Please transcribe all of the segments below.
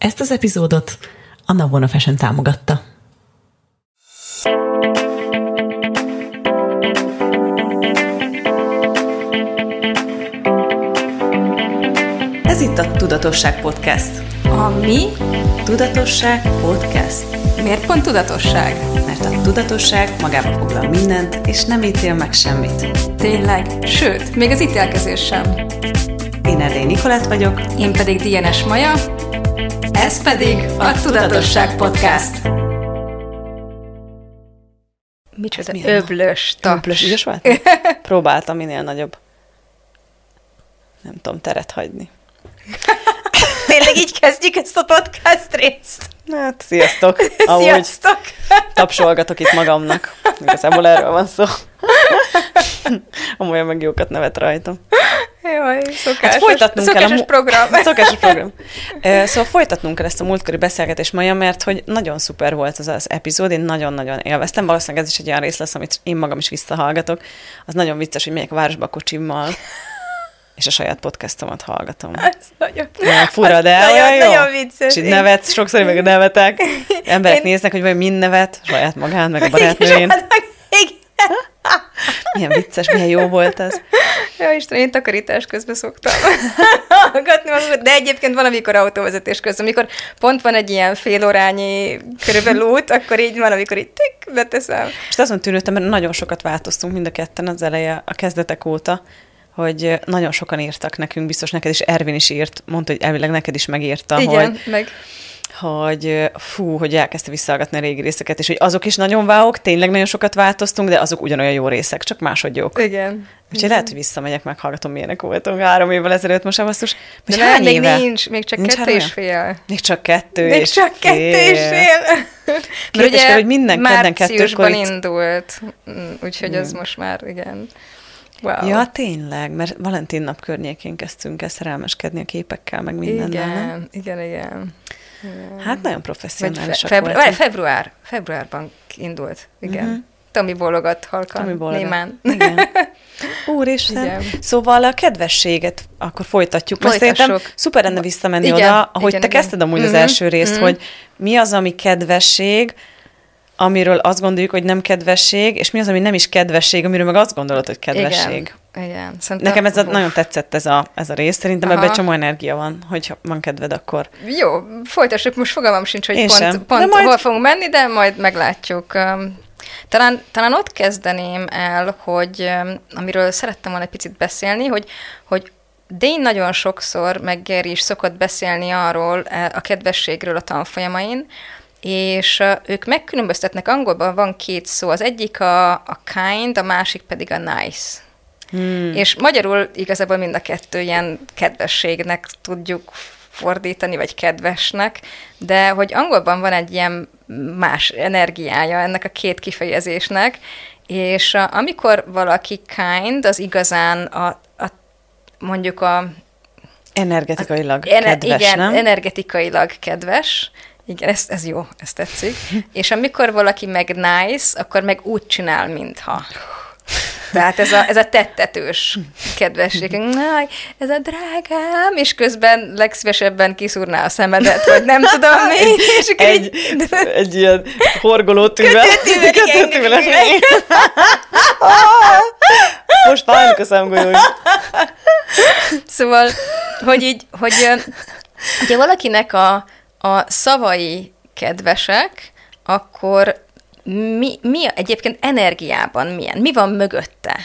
Ezt az epizódot Anna Bona Fashion támogatta. Ez itt a Tudatosság Podcast. A mi? Tudatosság Podcast. Miért pont tudatosság? Mert a tudatosság magába foglal mindent, és nem ítél meg semmit. Tényleg, sőt, még az ítélkezés sem. Én Erdély Nikolett vagyok. Én pedig DNS Maya. Ez pedig a Tudatosság Podcast. Micsoda öblös taps. Öblös, ügyes volt? Próbáltam minél nagyobb. Nem tudom teret hagyni. Tényleg így kezdjük ezt a podcast részt? Hát, sziasztok. Sziasztok. Tapsolgatok itt magamnak. Igazából erről van szó. Amolyan meg jókat nevet rajtam. Jaj, szokásos program. Szóval folytatnunk kell ezt a múltkori beszélgetést Maja, mert hogy nagyon szuper volt az epizód, én nagyon-nagyon élveztem, valószínűleg ez is egy olyan rész lesz, amit én magam is visszahallgatok. Az nagyon vicces, hogy megyek a városba a kocsimmal, és a saját podcastomat hallgatom. Ez nagyon... Fura, de nagyon vicces. És így nevetsz, sokszor meg nevetek. Emberek néznek, hogy vagy mind nevet, saját magán, meg a barátnőjén. Milyen vicces, milyen jó volt ez. Ja, Isten, én takarítás közben szoktam hallgatni magukat, de egyébként valamikor autóvezetés közben, amikor pont van egy ilyen félórányi körülbelül út, akkor így valamikor így tikk, beteszem. És azon tűnődtem, mert nagyon sokat változtunk mind a ketten az eleje, a kezdetek óta, hogy nagyon sokan írtak nekünk, biztos neked is, Ervin is írt, mondta, hogy elvileg neked is megírta. Igen, hogy... meg. Hogy hogy elkezdte visszahallgatni a régi részeket, és hogy azok is nagyon vágok, tényleg nagyon sokat változtunk, de azok ugyanolyan jó részek, csak másodjók. Igen. Úgyhogy lehet, hogy visszamegyek, meghallgatom, milyenek voltunk 3 évvel ezelőtt, most basszus. De hány még éve? Még csak 2,5. Még csak kettő és fél. Mert ugye hogy minden kedden 2-kor indult, úgyhogy az most már, igen. Wow. Ja, tényleg, mert Valentin nap környékén kezdtünk el szerelmeskedni a képekkel, meg mindennel. Igen. Hát nagyon professzionálisak voltunk. Februárban indult, igen. Uh-huh. Tomi bólogat halkan, némán. Igen. Úristen. Igen. Szóval a kedvességet akkor folytatjuk. Szerintem szuper lenne visszamenni oda, ahogy te kezdted amúgy az első részt, hogy mi az, ami kedvesség, amiről azt gondoljuk, hogy nem kedvesség, és mi az, ami nem is kedvesség, amiről meg azt gondolod, hogy kedvesség. Igen. Szerintem, nekem nagyon tetszett ez a rész, szerintem ebben csomó energia van, hogyha van kedved, akkor. Jó, folytassuk, most fogalmam sincs, hogy pont majd... hol fogunk menni, de majd meglátjuk. Talán ott kezdeném el, hogy amiről szerettem volna egy picit beszélni, hogy de én nagyon sokszor, meg Geri is szokott beszélni arról a kedvességről a tanfolyamain, és ők megkülönböztetnek, angolban van 2 szó, az egyik a kind, a másik pedig a nice. És magyarul igazából mind a 2 ilyen kedvességnek tudjuk fordítani, vagy kedvesnek, de hogy angolban van egy ilyen más energiája ennek a 2 kifejezésnek, és amikor valaki kind, az igazán mondjuk a... energetikailag kedves, igen, nem? Energetikailag kedves. Igen, ez jó, ez tetszik. És amikor valaki meg nice, akkor meg úgy csinál, mintha. Tehát ez a tettetős kedvesség. Na, ez a drágám, és közben legszívesebben kiszúrná a szemedet, vagy nem tudom mi. És egy ilyen horgoló tűvel. Kötőtűvel. Most váljuk a szemgolyói. Szóval, hogy valakinek a szavai kedvesek, akkor mi egyébként energiában milyen? Mi van mögötte?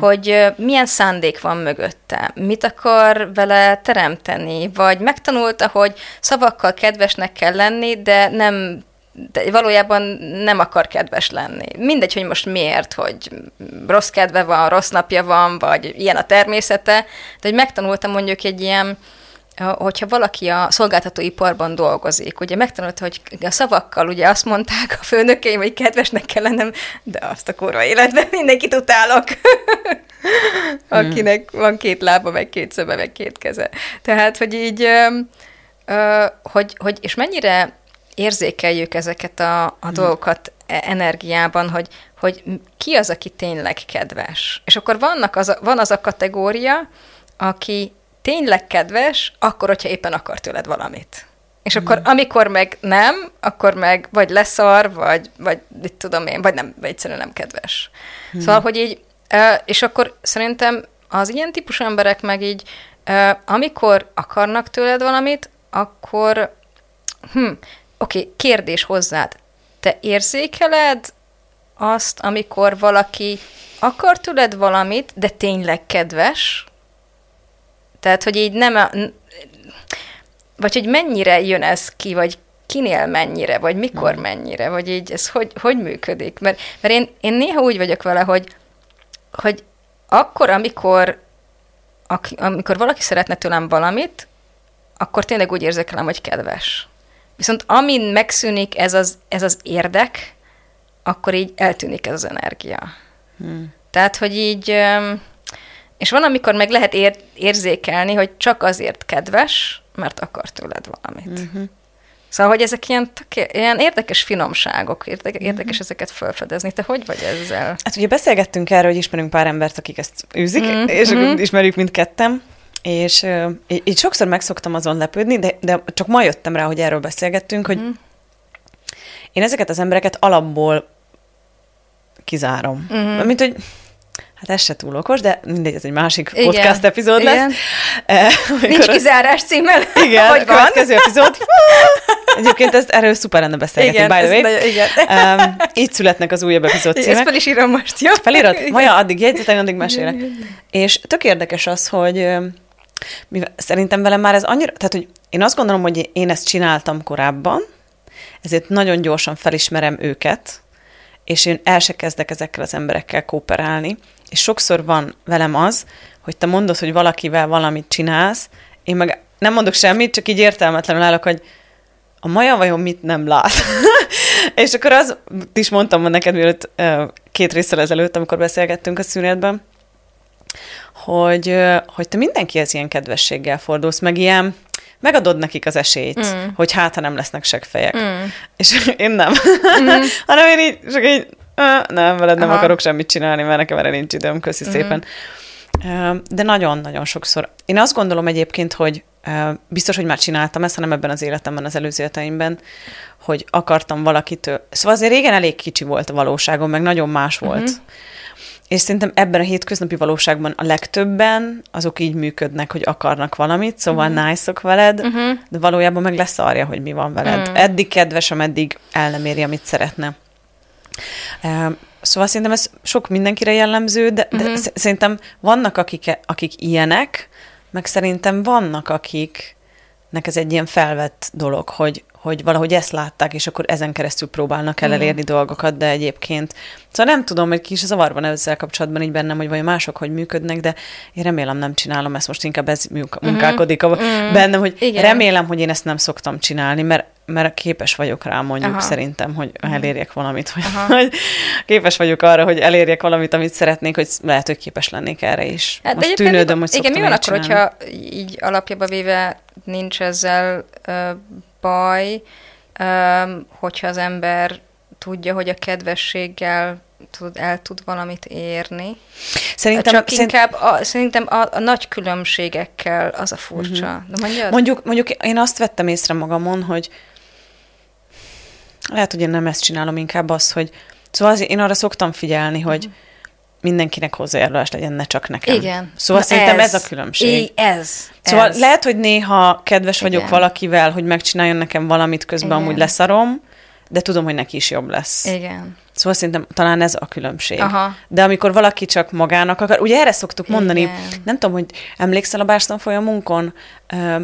Hogy milyen szándék van mögötte? Mit akar vele teremteni? Vagy megtanulta, hogy szavakkal kedvesnek kell lenni, de valójában nem akar kedves lenni. Mindegy, hogy most miért, hogy rossz kedve van, rossz napja van, vagy ilyen a természete, de hogy megtanulta mondjuk egy ilyen, hogyha valaki a szolgáltatóiparban dolgozik, ugye megtanulta, hogy a szavakkal ugye azt mondták a főnökeim, hogy kedvesnek kell lennem, de azt a kurva életben mindenkit utálok, akinek van 2 lába, meg 2 szeme, meg 2 keze. Tehát, hogy így, hogy és mennyire érzékeljük ezeket a dolgokat energiában, hogy ki az, aki tényleg kedves. És akkor van az a kategória, aki tényleg kedves, akkor, hogyha éppen akar tőled valamit. És akkor, amikor meg nem, akkor meg vagy leszar, vagy mit tudom én, vagy egyszerűen nem kedves. Hmm. Szóval, hogy így, és akkor szerintem az ilyen típusú emberek meg így, amikor akarnak tőled valamit, akkor, oké, kérdés hozzád. Te érzékeled azt, amikor valaki akar tőled valamit, de tényleg kedves? Tehát, hogy így nem... Vagy hogy mennyire jön ez ki, vagy kinél mennyire, vagy mikor mennyire, vagy így ez hogy működik? Mert én néha úgy vagyok vele, hogy akkor, amikor valaki szeretne tőlem valamit, akkor tényleg úgy érzékelem, hogy kedves. Viszont amin megszűnik ez az érdek, akkor így eltűnik ez az energia. Tehát, hogy így... És van, amikor meg lehet érzékelni, hogy csak azért kedves, mert akar tőled valamit. Uh-huh. Szóval, hogy ezek ilyen érdekes finomságok, érdekes ezeket felfedezni. Te hogy vagy ezzel? Hát ugye beszélgettünk erről, hogy ismerünk pár embert, akik ezt űzik, és ismerjük mindketten, és így sokszor megszoktam azon lepődni, de csak ma jöttem rá, hogy erről beszélgettünk, hogy én ezeket az embereket alapból kizárom. Mint, hogy hát ez se túl okos, de mindegy, ez egy másik podcast epizód lesz. Nincs kizárás címmel, hogy van. Következő epizód. Egyébként erről szuper lenne beszélgetni, by the way. Így születnek az újabb epizód címek. Ezt fel is írom most, jó? Felírod? Maja, addig jegyzetem, addig mesélek. És tök érdekes az, hogy szerintem velem már ez annyira... Tehát, hogy én azt gondolom, hogy én ezt csináltam korábban, ezért nagyon gyorsan felismerem őket, és én el se kezdek ezekkel az emberekkel kooperálni. És sokszor van velem az, hogy te mondod, hogy valakivel valamit csinálsz, én meg nem mondok semmit, csak így értelmetlenül állok, hogy a Maja vajon mit nem lát? És akkor azt is mondtam neked, mielőtt 2 résszel ezelőtt, amikor beszélgettünk a szünetben, hogy te mindenkihez ilyen kedvességgel fordulsz, meg ilyen megadod nekik az esélyt, hogy hát, ha nem lesznek seggfejek. És én nem. Hanem én így, csak így, nem, veled nem akarok semmit csinálni, mert nekem erre nincs időm, köszi szépen. De nagyon-nagyon sokszor. Én azt gondolom egyébként, hogy biztos, hogy már csináltam ezt, hanem ebben az életemben, az előző életeimben, hogy akartam valakitől. Szóval azért régen elég kicsi volt a valóságom, meg nagyon más volt. És szerintem ebben a hétköznapi valóságban a legtöbben azok így működnek, hogy akarnak valamit, szóval nice-ok veled, de valójában meg leszarja, hogy mi van veled. Eddig kedves, ameddig el nem éri, amit szeretne. Szóval szerintem ez sok mindenkire jellemző, de szerintem vannak, akik ilyenek, meg szerintem vannak, akiknek ez egy ilyen felvett dolog, hogy valahogy ezt látták, és akkor ezen keresztül próbálnak elérni dolgokat, de egyébként... Szóval nem tudom, hogy ki is zavar van ezzel kapcsolatban így bennem, hogy vagy mások hogy működnek, de én remélem nem csinálom ezt most, inkább ez munkálkodik bennem, hogy remélem, hogy én ezt nem szoktam csinálni, mert képes vagyok rá, mondjuk szerintem, hogy elérjek valamit, hogy képes vagyok arra, hogy elérjek valamit, amit szeretnék, hogy lehet, hogy képes lennék erre is. Hát most tűnődöm, hogy szoktam mi van akkor, hogyha így alapjába véve nincs ezzel baj, hogyha az ember tudja, hogy a kedvességgel el tud valamit érni. Szerintem a nagy különbségekkel az a furcsa. De mondjuk én azt vettem észre magamon, hogy lehet, hogy én nem ezt csinálom, inkább az, hogy szóval én arra szoktam figyelni, hogy mindenkinek hozzájárulás legyen, ne csak nekem. Igen. Szóval szerintem ez a különbség. Szóval lehet, hogy néha kedves vagyok valakivel, hogy megcsináljon nekem valamit, közben amúgy leszarom, de tudom, hogy neki is jobb lesz. Igen. Szóval szerintem talán ez a különbség. Aha. De amikor valaki csak magának akar, ugye erre szoktuk mondani, nem tudom, hogy emlékszel a Bárston folyamunkon,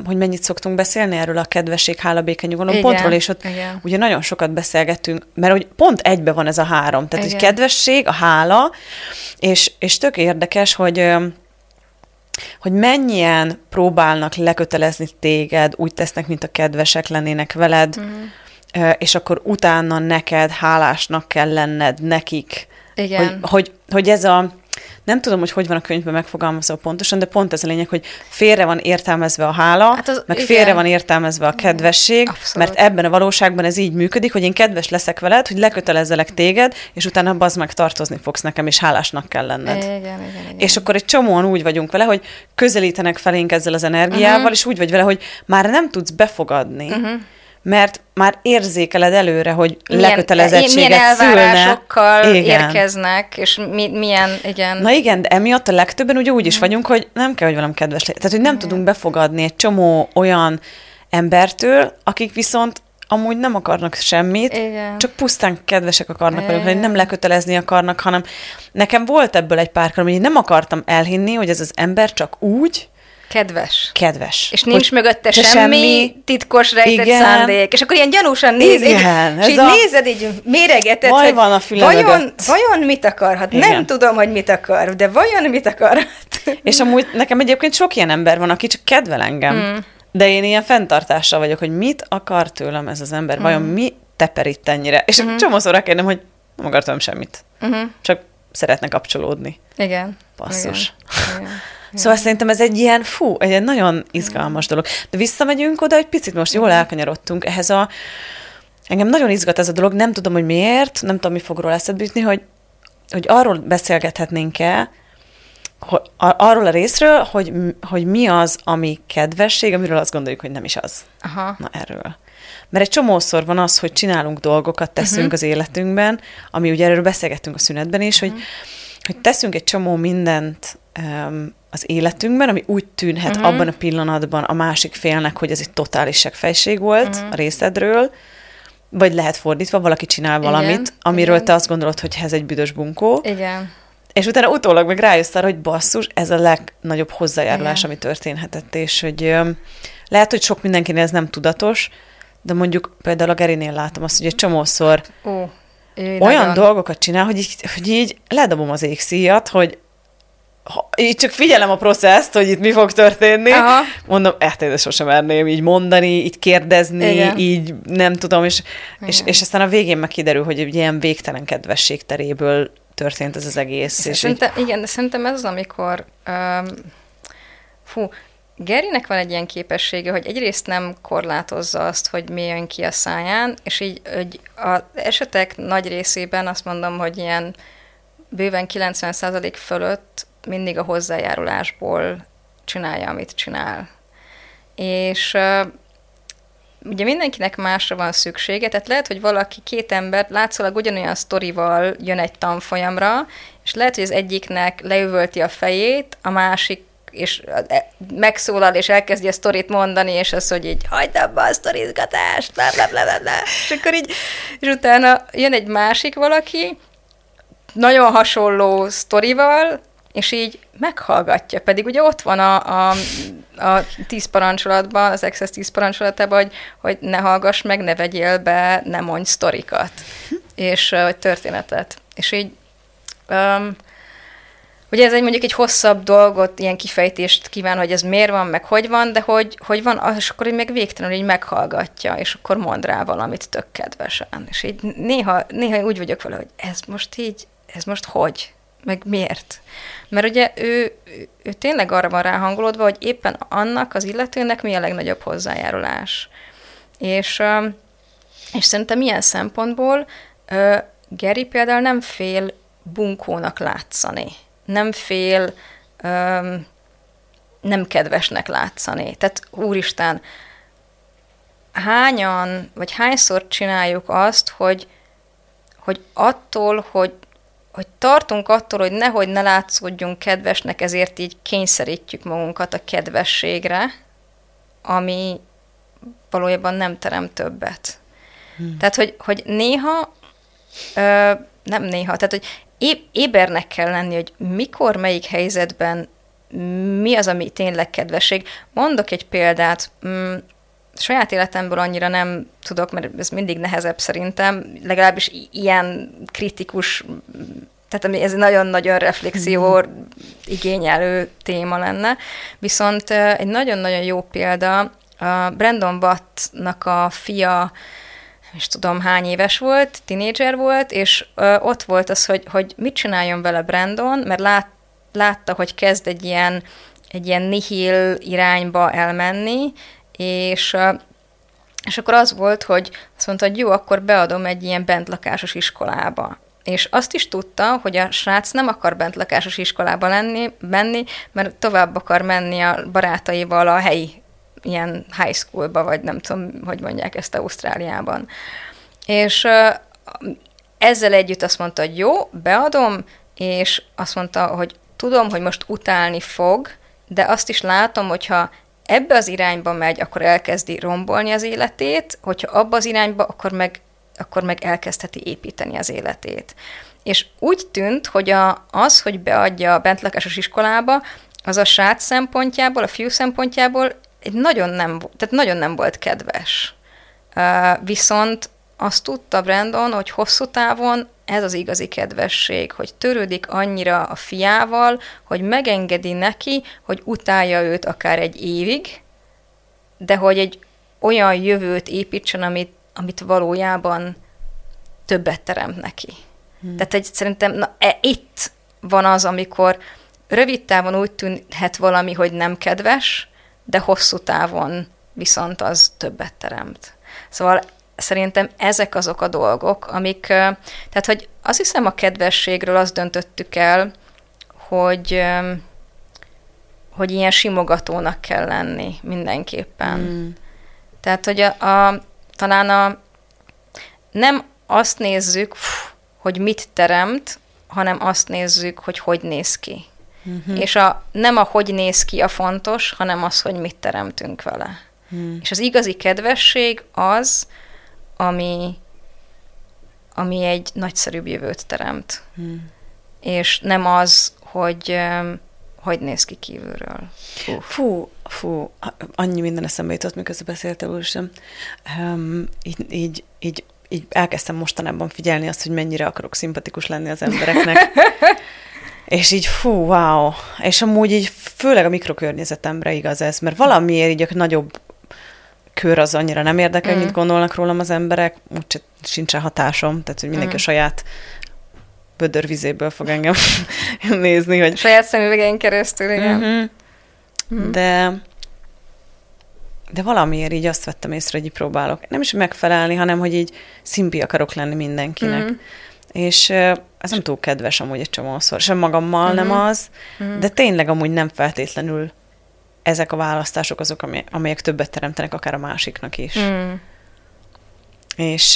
hogy mennyit szoktunk beszélni erről a kedvesség, hála, béke, nyugalom pontról, és ott ugye nagyon sokat beszélgettünk, mert hogy pont egybe van ez a három. Tehát, hogy kedvesség, a hála, és tök érdekes, hogy mennyien próbálnak lekötelezni téged, úgy tesznek, mint a kedvesek lennének veled, és akkor utána neked hálásnak kell lenned nekik. Igen. Hogy ez a... Nem tudom, hogy van a könyvben megfogalmazva pontosan, de pont ez a lényeg, hogy félre van értelmezve a hála, hát az, meg igen. Félre van értelmezve a kedvesség, abszolút. Mert ebben a valóságban ez így működik, hogy én kedves leszek veled, hogy lekötelezzelek téged, és utána bazd meg tartozni fogsz nekem, és hálásnak kell lenned. Igen. És akkor egy csomóan úgy vagyunk vele, hogy közelítenek felénk ezzel az energiával, és úgy vagy vele, hogy már nem tudsz befogadni, mert már érzékeled előre, hogy lekötelezettséget szülne. Milyen elvárásokkal érkeznek, és milyen, igen. Na igen, de emiatt a legtöbben ugye úgy is vagyunk, hogy nem kell, hogy velem kedves legyen. Tehát, hogy nem tudunk befogadni egy csomó olyan embertől, akik viszont amúgy nem akarnak semmit, csak pusztán kedvesek akarnak velünk lenni, nem lekötelezni akarnak, hanem nekem volt ebből egy pár körül, hogy én nem akartam elhinni, hogy ez az ember csak úgy, Kedves. És nincs mögötte semmi titkos rejtett szándék. És akkor ilyen gyanúsan néz. És így nézed, így méregeted, hogy van a vajon mit akarhat? Igen. Nem tudom, hogy mit akar, de vajon mit akarhat? És amúgy nekem egyébként sok ilyen ember van, aki csak kedvel engem. De én ilyen fenntartással vagyok, hogy mit akar tőlem ez az ember? Vajon mi teperít ennyire? És csomószor rákérdem, hogy nem akartam semmit. Csak szeretne kapcsolódni. Igen. Basszus. Igen. Szóval szerintem ez egy ilyen, egy nagyon izgalmas dolog. De visszamegyünk oda, egy picit most jól elkanyarodtunk ehhez a... Engem nagyon izgat ez a dolog, nem tudom, hogy miért, nem tudom, mi fog róla eszedbe jutni, hogy arról beszélgethetnénk-e, arról a részről, hogy mi az, ami kedvesség, amiről azt gondoljuk, hogy nem is az. Aha. Na, erről. Mert egy csomószor van az, hogy csinálunk dolgokat, teszünk az életünkben, ami ugye erről beszélgettünk a szünetben is, hogy teszünk egy csomó mindent az életünkben, ami úgy tűnhet abban a pillanatban a másik félnek, hogy ez egy totális seggfejség volt a részedről, vagy lehet fordítva, valaki csinál valamit, amiről te azt gondolod, hogy ez egy büdös bunkó. Igen. És utána utólag meg rájössz arra, hogy basszus, ez a legnagyobb hozzájárulás, ami történhetett, és hogy lehet, hogy sok mindenkinél ez nem tudatos, de mondjuk például a Gerinél látom azt, hogy egy csomószor olyan dolgokat csinál, hogy így ledobom az égszíjat, hogy így csak figyelem a processzt, hogy itt mi fog történni. Aha. Mondom, én sosem merném így mondani, így kérdezni, így nem tudom, és aztán a végén meg kiderül, hogy egy ilyen végtelen kedvesség teréből történt ez az egész. És szerintem, igen, de szerintem ez az, amikor Gerinek van egy ilyen képessége, hogy egyrészt nem korlátozza azt, hogy mi jön ki a száján, és így az esetek nagy részében azt mondom, hogy ilyen bőven 90% fölött mindig a hozzájárulásból csinálja, amit csinál. És ugye mindenkinek másra van szüksége, tehát lehet, hogy valaki két embert látszólag ugyanolyan sztorival jön egy tanfolyamra, és lehet, hogy az egyiknek leüvölti a fejét, a másik és megszólal, és elkezdi a sztorit mondani, és az, hogy így hagyd abba a sztorizgatást, blablabla. És akkor így, és utána jön egy másik valaki, nagyon hasonló sztorival, és így meghallgatja. Pedig ugye ott van a 10 parancsolatban, az Access 10 parancsolatában, hogy ne hallgass meg, ne vegyél be, ne mondj sztorikat, és történetet. És így... Ugye ez egy mondjuk egy hosszabb dolgot, ilyen kifejtést kíván, hogy ez miért van, meg hogy van, de hogy van, és akkor így meg végtelenül így meghallgatja, és akkor mond rá valamit tök kedvesen. És így néha úgy vagyok vele, hogy ez most hogy? Meg miért? Mert ugye ő tényleg arra van ráhangolódva, hogy éppen annak az illetőnek mi a legnagyobb hozzájárulás. És szerintem ilyen szempontból Geri például nem fél bunkónak látszani. Nem fél nem kedvesnek látszani. Tehát úristen, hányszor csináljuk azt, hogy attól, hogy tartunk attól, hogy nehogy ne látszódjunk kedvesnek, ezért így kényszerítjük magunkat a kedvességre, ami valójában nem terem többet. Tehát, hogy néha, nem néha, tehát, hogy ébernek kell lenni, hogy mikor, melyik helyzetben mi az, ami tényleg kedvesség. Mondok egy példát, saját életemből annyira nem tudok, mert ez mindig nehezebb szerintem, legalábbis ilyen kritikus, tehát ez nagyon-nagyon reflexió igényelő téma lenne. Viszont egy nagyon-nagyon jó példa, a Brendon Wattnak a fia, és tudom hány éves volt, tinédzser volt, és ott volt az, hogy mit csináljon vele Brendon, mert látta, hogy kezd egy ilyen nihil irányba elmenni, és akkor az volt, hogy azt mondta, hogy jó, akkor beadom egy ilyen bentlakásos iskolába. És azt is tudta, hogy a srác nem akar bentlakásos iskolába menni, mert tovább akar menni a barátaival a helyi ilyen high schoolba, vagy nem tudom, hogy mondják ezt Ausztráliában. És ezzel együtt azt mondta, hogy jó, beadom, és azt mondta, hogy tudom, hogy most utálni fog, de azt is látom, hogyha ebbe az irányba megy, akkor elkezdi rombolni az életét, hogyha abba az irányba, akkor meg elkezdheti építeni az életét. És úgy tűnt, hogy az, hogy beadja a bentlakásos iskolába, az a srác szempontjából, a fiú szempontjából nagyon nem volt kedves. Viszont azt tudta Brendon, hogy hosszú távon ez az igazi kedvesség, hogy törődik annyira a fiával, hogy megengedi neki, hogy utálja őt akár egy évig, de hogy egy olyan jövőt építsen, amit valójában többet teremt neki. Tehát szerintem itt van az, amikor rövid távon úgy tűnhet valami, hogy nem kedves, de hosszú távon viszont az többet teremt. Szóval szerintem ezek azok a dolgok, amik... Tehát, hogy azt hiszem a kedvességről azt döntöttük el, hogy ilyen simogatónak kell lenni mindenképpen. Tehát, hogy nem azt nézzük, hogy mit teremt, hanem azt nézzük, hogy néz ki. És nem a hogy néz ki a fontos, hanem az, hogy mit teremtünk vele. És az igazi kedvesség az, ami egy nagyszerűbb jövőt teremt. És nem az, hogy néz ki kívülről. Fú, annyi minden eszembe jutott, miközben beszéltem úristen. Így elkezdtem mostanában figyelni azt, hogy mennyire akarok szimpatikus lenni az embereknek. És így wow. És amúgy így főleg a mikrokörnyezetemre igaz ez, mert valamiért így a nagyobb kör az annyira nem érdekel, mit gondolnak rólam az emberek, úgyse sincsen hatásom, tehát hogy mindenki a saját vödörvizéből fog engem nézni. Hogy... saját szemüvegen keresztül, igen. De valamiért így azt vettem észre, hogy így próbálok. Nem is megfelelni, hanem hogy így szimpi akarok lenni mindenkinek. És ez nem túl kedves amúgy egy csomószor. Sem magammal nem az, de tényleg amúgy nem feltétlenül ezek a választások azok, amelyek többet teremtenek akár a másiknak is. És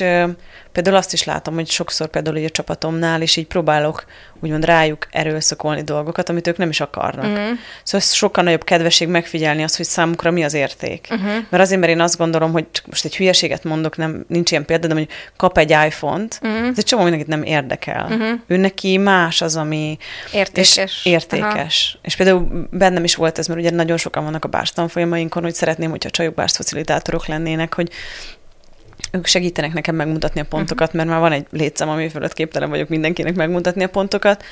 például azt is látom, hogy sokszor például így a csapatomnál is így próbálok úgymond rájuk erőszakolni dolgokat, amit ők nem is akarnak. Szóval sokkal nagyobb kedvesség megfigyelni azt, hogy számukra mi az érték. Mert azért, mert én azt gondolom, hogy most egy hülyeséget mondok, nem, nincs ilyen példa, de hogy kap egy iPhone-t, ez egy csomó mindenkit nem érdekel. Ő neki más az, ami értékes. Aha. És például bennem is volt ez, mert ugye nagyon sokan vannak a bárstanfolyamainkon, hogy szeretném, hogyha a csajok bárstfacilitátorok lennének, hogy ők segítenek nekem megmutatni a pontokat, mert már van egy létszám, ami fölött képtelen vagyok mindenkinek megmutatni a pontokat,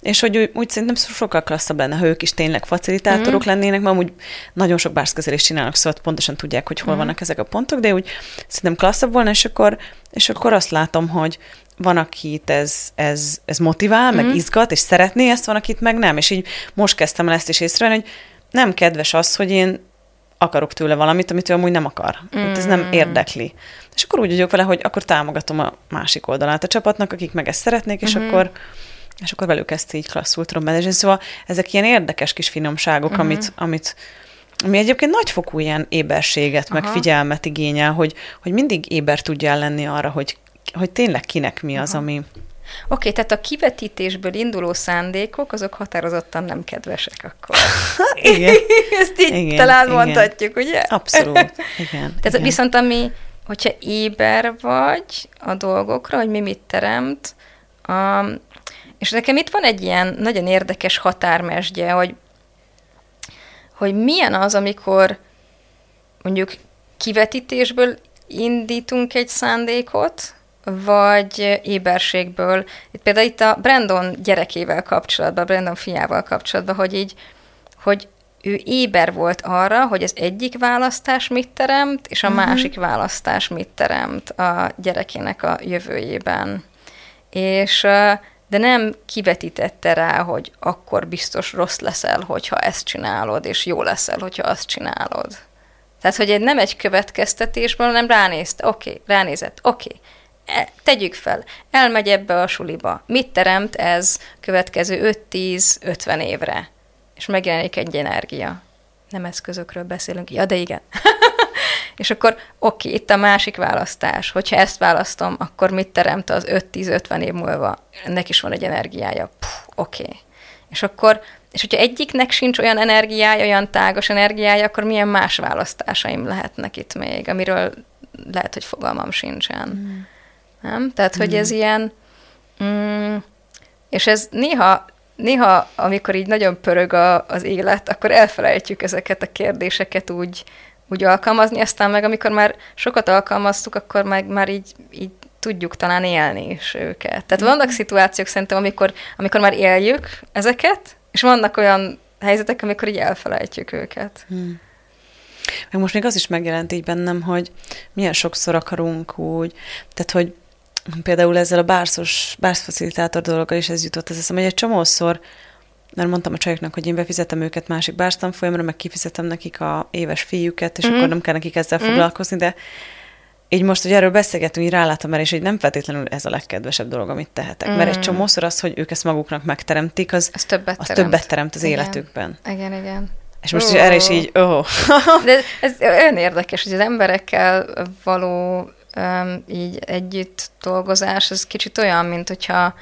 és hogy úgy szerintem sokkal klasszabb lenne, ha ők is tényleg facilitátorok lennének, mert amúgy nagyon sok bárszkezelést csinálnak, szóval pontosan tudják, hogy hol vannak ezek a pontok, de úgy szerintem klasszabb volna, és akkor azt látom, hogy van, akit ez motivál, meg izgat, és szeretné ezt, van, akit meg nem, és így most kezdtem el ezt is észrevenni, hogy nem kedves az, hogy én akarok tőle valamit, amit ő amúgy nem akar. Ez nem érdekli. És akkor úgy vagyok vele, hogy akkor támogatom a másik oldalát a csapatnak, akik meg ezt szeretnék, és akkor velük ezt így klasszul tudom menni. Szóval ezek ilyen érdekes kis finomságok, ami egyébként nagyfokú ilyen éberséget, meg figyelmet igényel, hogy mindig éber tudjál lenni arra, hogy tényleg kinek mi az, ami... Oké, tehát a kivetítésből induló szándékok, azok határozottan nem kedvesek akkor. Igen. Ezt így talán mondhatjuk, ugye? Abszolút, igen. Tehát viszont ami, hogyha éber vagy a dolgokra, hogy mi mit teremt, és nekem itt van egy ilyen nagyon érdekes határmesdje, hogy milyen az, amikor mondjuk kivetítésből indítunk egy szándékot, vagy éberségből. Itt például a Brendon gyerekével kapcsolatban, Brendon fiával kapcsolatban, hogy ő éber volt arra, hogy az egyik választás mit teremt, és a másik választás mit teremt a gyerekének a jövőjében. És de nem kivetítette rá, hogy akkor biztos rossz leszel, hogyha ezt csinálod, és jó leszel, hogyha azt csinálod. Tehát, hogy nem egy következtetésből, hanem ránézett, oké. Tegyük fel, elmegy ebbe a suliba. Mit teremt ez következő 5-10-50 évre? És megjelenik egy energia. Nem eszközökről beszélünk, ja, de igen. És akkor oké, itt a másik választás. Hogyha ezt választom, akkor mit teremt az 5-10-50 év múlva? Ennek is van egy energiája. Oké. És akkor, és hogyha egyiknek sincs olyan energiája, olyan tágas energiája, akkor milyen más választásaim lehetnek itt még, amiről lehet, hogy fogalmam sincsen. Nem? Tehát, hogy ez ilyen... és ez néha, amikor így nagyon pörög az élet, akkor elfelejtjük ezeket a kérdéseket úgy alkalmazni, aztán meg amikor már sokat alkalmaztuk, akkor már így tudjuk talán élni is őket. Tehát vannak szituációk szerintem, amikor már éljük ezeket, és vannak olyan helyzetek, amikor így elfelejtjük őket. Meg most még az is megjelent így bennem, hogy milyen sokszor akarunk úgy, tehát hogy például ezzel a bárszfacilitátor dologgal is ez jutott az eszem, hogy egy csomószor, mert mondtam a csajoknak, hogy én befizetem őket másik bártanfolyamra, meg kifizetem nekik a éves fíjüket, és akkor nem kell nekik ezzel foglalkozni, de így most, hogy erről beszélgetünk, így rálátom el, és így nem feltétlenül ez a legkedvesebb dolog, amit tehetek. Mert egy csomószor az, hogy ők ezt maguknak megteremtik, az többet teremt az életükben. Igen. És most erre is így, De ez olyan érdekes, hogy az emberekkel való így együtt dolgozás, ez kicsit olyan, mint hogyha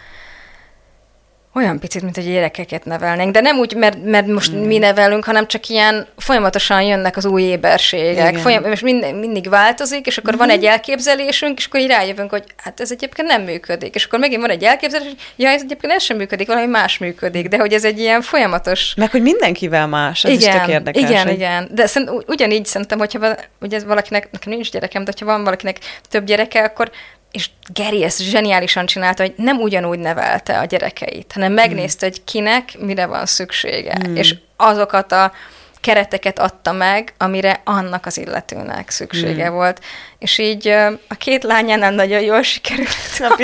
olyan picit, mint hogy gyerekeket nevelnénk, de nem úgy, mert most mi nevelünk, hanem csak ilyen folyamatosan jönnek az új éberségek, és mindig változik, és akkor van egy elképzelésünk, és akkor így rájövünk, hogy hát ez egyébként nem működik, és akkor megint van egy elképzelés, hogy ja, ez egyébként ez sem működik, valami más működik, de hogy ez egy ilyen folyamatos... Meg hogy mindenkivel más, ez is tök érdekes. Igen. De ugyanígy szerintem, hogyha ugye valakinek, nekem nincs gyerekem, de ha van valakinek több gyereke, akkor és Geri ezt zseniálisan csinálta, hogy nem ugyanúgy nevelte a gyerekeit, hanem megnézte, hogy kinek mire van szüksége, és azokat a kereteket adta meg, amire annak az illetőnek szüksége volt. És így a két lányánál nagyon jól sikerült.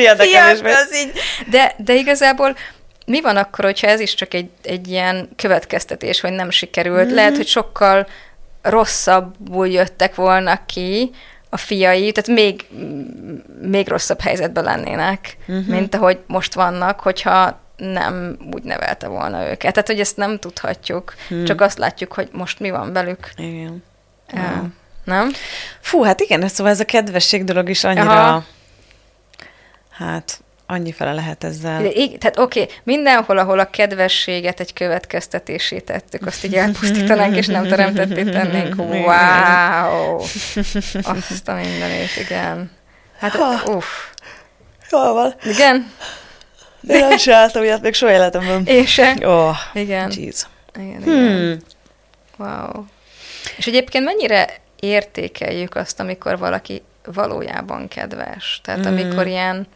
De igazából mi van akkor, hogyha ez is csak egy ilyen következtetés, hogy nem sikerült? Lehet, hogy sokkal rosszabbul jöttek volna ki a fiai, tehát még rosszabb helyzetben lennének, mint ahogy most vannak, hogyha nem úgy nevelte volna őket. Tehát, hogy ezt nem tudhatjuk, csak azt látjuk, hogy most mi van velük. Igen. Nem? Fú, hát igen, szóval ez a kedvesség dolog is annyira, annyifele lehet ezzel. Tehát oké, mindenhol, ahol a kedvességet egy következtetésé tettük, azt így elpusztítanánk, és nem teremtetté tennénk. Wow! Azt a mindenét, igen. Jól van. Igen? De nem is álltam ilyet, még soha életemben. Én sem. Igen. Jeez. Igen. Wow. És egyébként mennyire értékeljük azt, amikor valaki valójában kedves? Tehát amikor ilyen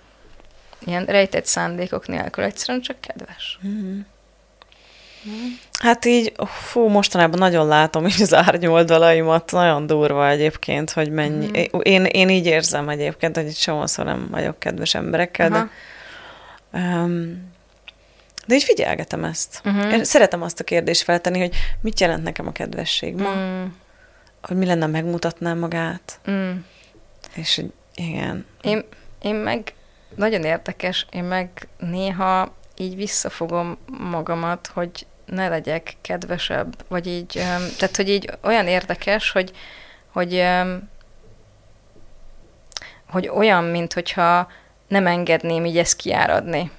rejtett szándékok nélkül egyszerűen csak kedves. Hát így, mostanában nagyon látom így az árnyoldalaimat, nagyon durva egyébként, hogy mennyi... Én így érzem egyébként, hogy egy csomószor nem vagyok kedves emberekkel, de így figyelgetem ezt. Én szeretem azt a kérdést feltenni, hogy mit jelent nekem a kedvesség ma? Hogy mi lenne, megmutatnám magát? És igen. Én meg... Nagyon érdekes, én meg néha így visszafogom magamat, hogy ne legyek kedvesebb, vagy így, tehát, hogy így olyan érdekes, hogy olyan, mint hogyha nem engedném így ezt kiáradni.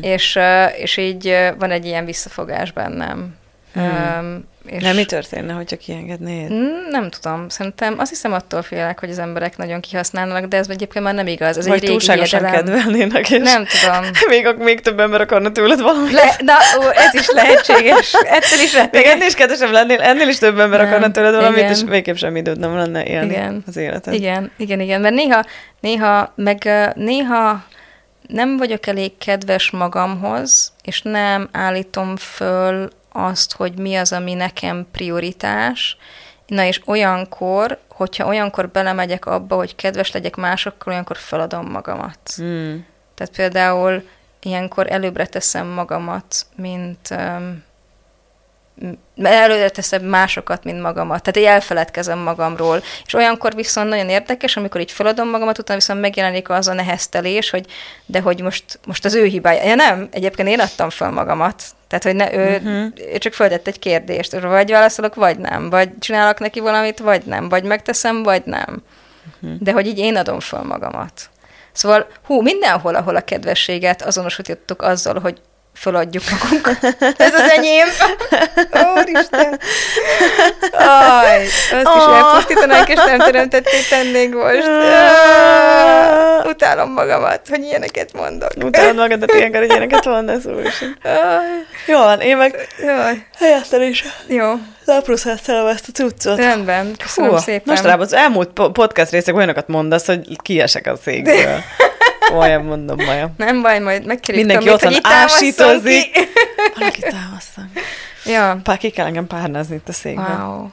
És így van egy ilyen visszafogás bennem. De mi történne, hogyha kiengednéd? Nem tudom. Szerintem azt hiszem, attól félek, hogy az emberek nagyon kihasználnak, de ez egyébként már nem igaz. Ez vagy egy túlságosan kedvelnének, és nem tudom. Még több ember akarna tőled valamit. Ez is lehetséges. Ettől is rettegek. Még ennél is kedvesebb lennél, ennél is több ember akarna tőled valamit, és végképp semmi időd nem lenne élni az életed. Igen. Mert néha nem vagyok elég kedves magamhoz, és nem állítom föl azt, hogy mi az, ami nekem prioritás. Na és olyankor, hogyha olyankor belemegyek abba, hogy kedves legyek másokkal, olyankor feladom magamat. Mm. Tehát például ilyenkor előbbre teszem magamat, mint magamat. Tehát így elfeledkezem magamról. És olyankor viszont nagyon érdekes, amikor így feladom magamat, utána viszont megjelenik az a neheztelés, hogy de hogy most az ő hibája. Ja nem, egyébként én adtam fel magamat. Tehát, hogy ő csak föltett egy kérdést, vagy válaszolok, vagy nem, vagy csinálok neki valamit, vagy nem, vagy megteszem, vagy nem. Uh-huh. De hogy így én adom fel magamat. Szóval, mindenhol, ahol a kedvességet azonosítottuk azzal, hogy föladjuk magunkat. Ez az enyém. Úristen. Aj, azt is elpusztítanánk, és nem teremtetté tennénk most. Utálom magamat, hogy ilyeneket mondok. Utálod magadat ilyenkor, hogy ilyeneket mondasz, úristen. Jó van, én meg helyettel is. Jó. Laprózháztálom ezt a cuccot. Rendben, köszönöm szépen. Mostanában az elmúlt podcast részek olyanokat mondasz, hogy kiesek a székből. Olyan mondom, Maja. Nem baj, majd megkérjük Mindenki ott van ásítozik. Valaki támasztan. Ja. Ki kell engem párnázni itt a székben. Wow.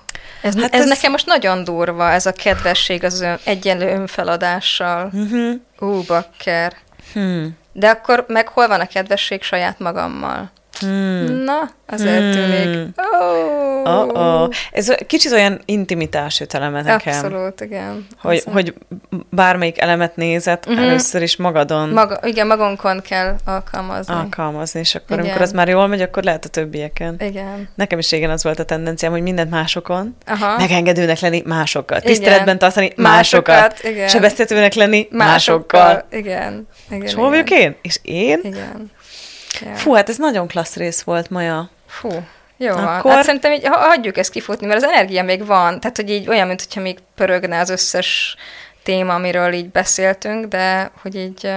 Ez nekem most nagyon durva, ez a kedvesség az egyenlő önfeladással. Uh-huh. Bakker. Hmm. De akkor meg hol van a kedvesség saját magammal? Hmm. Na, azért tűnik. Oh. Ez kicsit olyan intimitás eleme nekem. Abszolút, igen. Hogy bármelyik elemet nézed, először is magadon. Magunkon kell alkalmazni. És akkor, igen. Amikor az már jól megy, akkor lehet a többieken. Igen. Nekem is igen az volt a tendenciám, hogy mindent másokon, megengedőnek lenni másokkal. Tiszteletben tartani másokat. Sebeztetőnek lenni másokkal. Igen. És hol vagyok én? És én? Igen. Yeah. Fú, hát ez nagyon klassz rész volt, Maja. Fú, jó. Akkor... Hát szerintem így hagyjuk ezt kifutni, mert az energia még van. Tehát, hogy így olyan, mintha még pörögne az összes téma, amiről így beszéltünk, de hogy így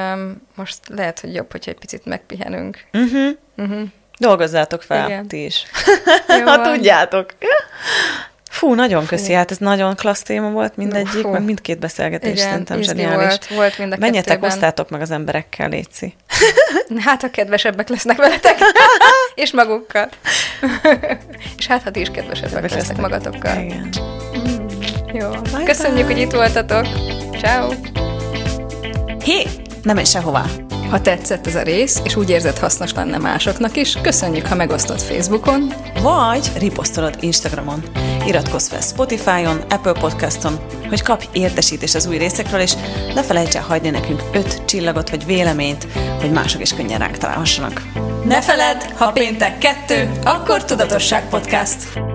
most lehet, hogy jobb, hogyha egy picit megpihenünk. Dolgozzátok fel, igen. Ti is. Ha tudjátok. Fú, nagyon köszi, hát ez nagyon klassz téma volt mindegyik, meg mindkét beszélgetés szerintem zseniális. Volt mind a kettőben. Menjetek, osztátok meg az emberekkel, Léci. Hát, ha kedvesebbek lesznek veletek, és magukkal. És hát, ha ti is kedvesebbek lesznek magatokkal. Igen. Jó, köszönjük, hogy itt voltatok. Ciao. Hé, nem menj sehová. Ha tetszett ez a rész, és úgy érzed hasznos lenne másoknak is, köszönjük, ha megosztod Facebookon, vagy riposztolod Instagramon. Iratkozz fel Spotify-on, Apple Podcaston, hogy kapj értesítést az új részekről, és ne felejts el hagyni nekünk 5 csillagot vagy véleményt, hogy mások is könnyen ránk találhassanak. Ne feledd, ha péntek 2, akkor Tudatosság Podcast!